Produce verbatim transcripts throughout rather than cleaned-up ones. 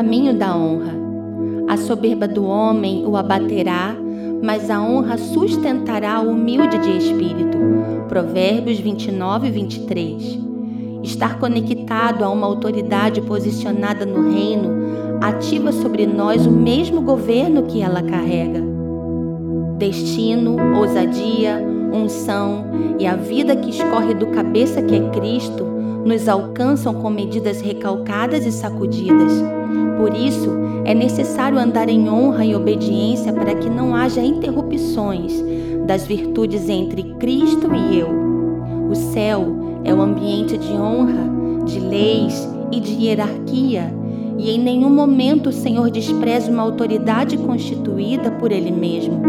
caminho da honra. A soberba do homem o abaterá, mas a honra sustentará o humilde de espírito. Provérbios vinte e nove, vinte e três. Estar conectado a uma autoridade posicionada no reino ativa sobre nós o mesmo governo que ela carrega. Destino, ousadia, unção e a vida que escorre do cabeça que é Cristo nos alcançam com medidas recalcadas e sacudidas. Por isso, é necessário andar em honra e obediência para que não haja interrupções das virtudes entre Cristo e eu. O céu é um ambiente de honra, de leis e de hierarquia, e em nenhum momento o Senhor despreza uma autoridade constituída por Ele mesmo.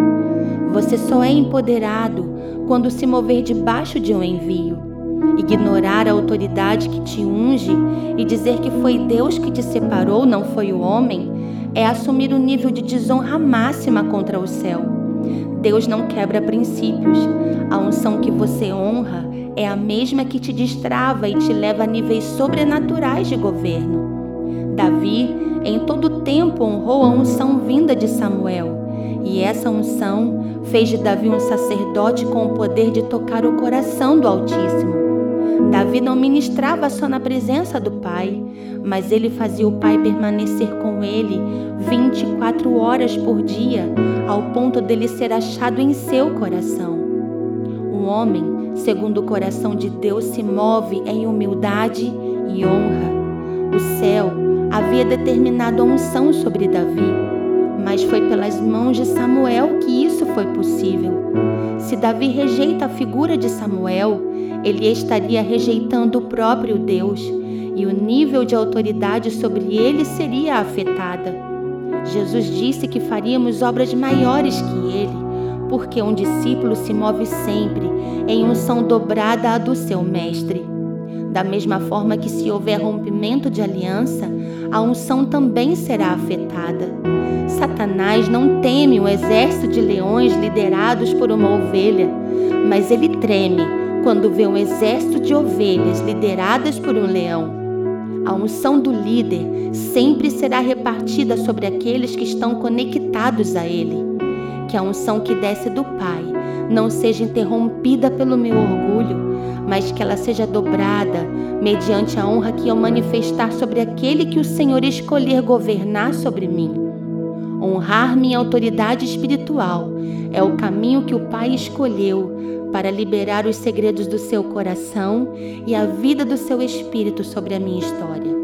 Você só é empoderado quando se mover debaixo de um envio. Ignorar a autoridade que te unge e dizer que foi Deus que te separou, não foi o homem, é assumir um nível de desonra máxima contra o céu. Deus não quebra princípios. A unção que você honra é a mesma que te destrava e te leva a níveis sobrenaturais de governo. Davi, em todo tempo, honrou a unção vinda de Samuel, e essa unção fez de Davi um sacerdote com o poder de tocar o coração do Altíssimo. Davi não ministrava só na presença do Pai, mas ele fazia o Pai permanecer com ele vinte e quatro horas por dia, ao ponto dele ser achado em seu coração. O homem, segundo o coração de Deus, se move em humildade e honra. O céu havia determinado a unção sobre Davi, mas foi pelas mãos de Samuel que isso foi possível. Se Davi rejeita a figura de Samuel, ele estaria rejeitando o próprio Deus, e o nível de autoridade sobre ele seria afetada. Jesus disse que faríamos obras maiores que ele, porque um discípulo se move sempre em unção dobrada à do seu mestre. Da mesma forma que se houver rompimento de aliança, a unção também será afetada. Satanás não teme um exército de leões liderados por uma ovelha, mas ele treme quando vê um exército de ovelhas lideradas por um leão. A unção do líder sempre será repartida sobre aqueles que estão conectados a ele. Que a unção que desce do Pai não seja interrompida pelo meu orgulho, mas que ela seja dobrada mediante a honra que eu manifestar sobre aquele que o Senhor escolher governar sobre mim. Honrar minha autoridade espiritual é o caminho que o Pai escolheu para liberar os segredos do seu coração e a vida do seu espírito sobre a minha história.